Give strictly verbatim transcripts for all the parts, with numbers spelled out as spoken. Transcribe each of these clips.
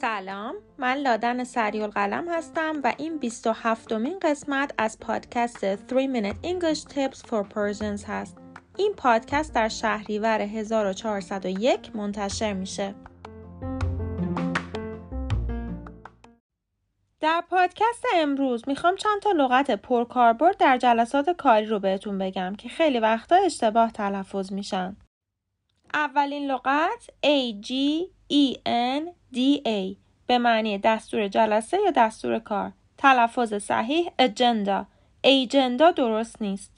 سلام، من لادن سریع القلم هستم و این بیست و هفتمین قسمت از پادکست three minute English Tips for Persians هست. این پادکست در شهریور هزار و چهارصد و یک منتشر میشه. در پادکست امروز میخوام چند تا لغت پرکاربرد در جلسات کاری رو بهتون بگم که خیلی وقتا اشتباه تلفظ میشن. اولین لغت A G E N D A به معنی دستور جلسه یا دستور کار. تلفظ صحیح Agenda. Agenda درست نیست.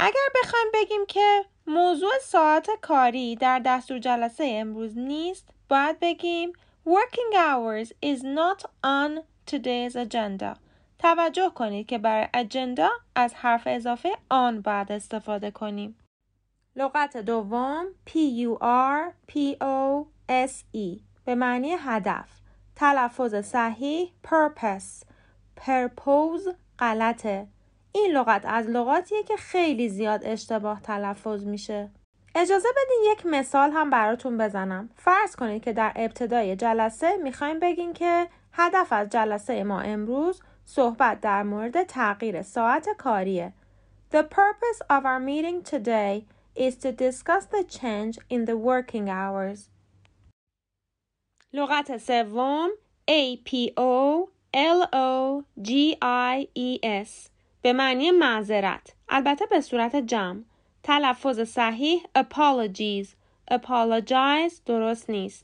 اگر بخوایم بگیم که موضوع ساعت کاری در دستور جلسه امروز نیست، باید بگیم Working hours is not on today's agenda. توجه کنید که برای اجندا از حرف اضافه on باید استفاده کنیم. لغت دوم P U R P O S E به معنی هدف. تلفظ صحیح Purpose. Purpose غلطه. این لغت از لغاتیه که خیلی زیاد اشتباه تلفظ میشه. اجازه بدین یک مثال هم براتون بزنم. فرض کنید که در ابتدای جلسه میخوایم بگین که هدف از جلسه ما امروز صحبت در مورد تغییر ساعت کاریه. The purpose of our meeting today is to discuss the change in the working hours. لغت سوم A P O L O G I E S به معنی معذرت، البته به صورت جمع. تلفظ صحیح Apologies. Apologize درست نیست.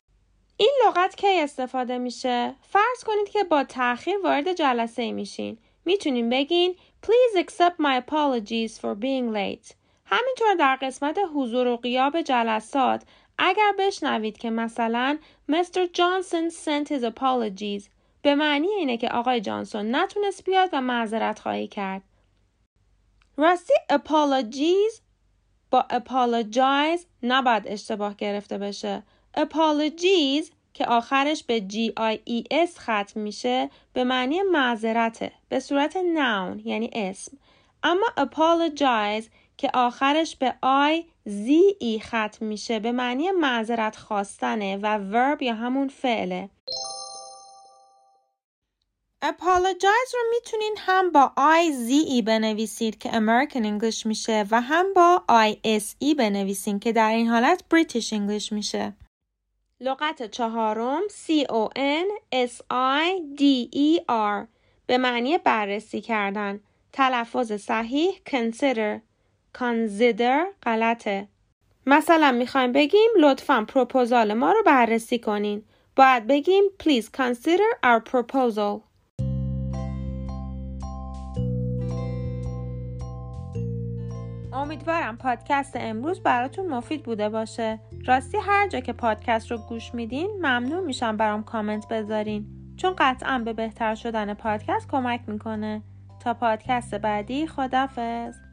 این لغت کی استفاده میشه؟ فرض کنید که با تأخیر وارد جلسه میشین. میتونین بگین Please accept my apologies for being late. همینطور در قسمت حضور و غیاب جلسات اگر بشنوید که مثلا Mister Johnson sent his apologies به معنی اینه که آقای جانسون نتونست بیاد و معذرت خواهی کرد. راستی apologies با apologize نباید اشتباه گرفته بشه. apologies که آخرش به G I E S ختم میشه به معنی معذرته به صورت noun یعنی اسم. اما apologize که آخرش به I Z E ختم میشه به معنی معذرت خواستنه و verb یا همون فعله. apologize رو میتونین هم با I Z E بنویسید که American English میشه و هم با I S E بنویسین که در این حالت British English میشه. لغت چهارم C O N S I D E R به معنی بررسی کردن. تلفظ صحیح Consider. Consider غلطه. مثلا میخوایم بگیم لطفاً پروپوزال ما رو بررسی کنین. باید بگیم Please consider our proposal. امیدوارم پادکست امروز براتون مفید بوده باشه. راستی هر جا که پادکست رو گوش میدین ممنون میشم برام کامنت بذارین، چون قطعاً به بهتر شدن پادکست کمک میکنه. تا پادکست بعدی، خدافظ.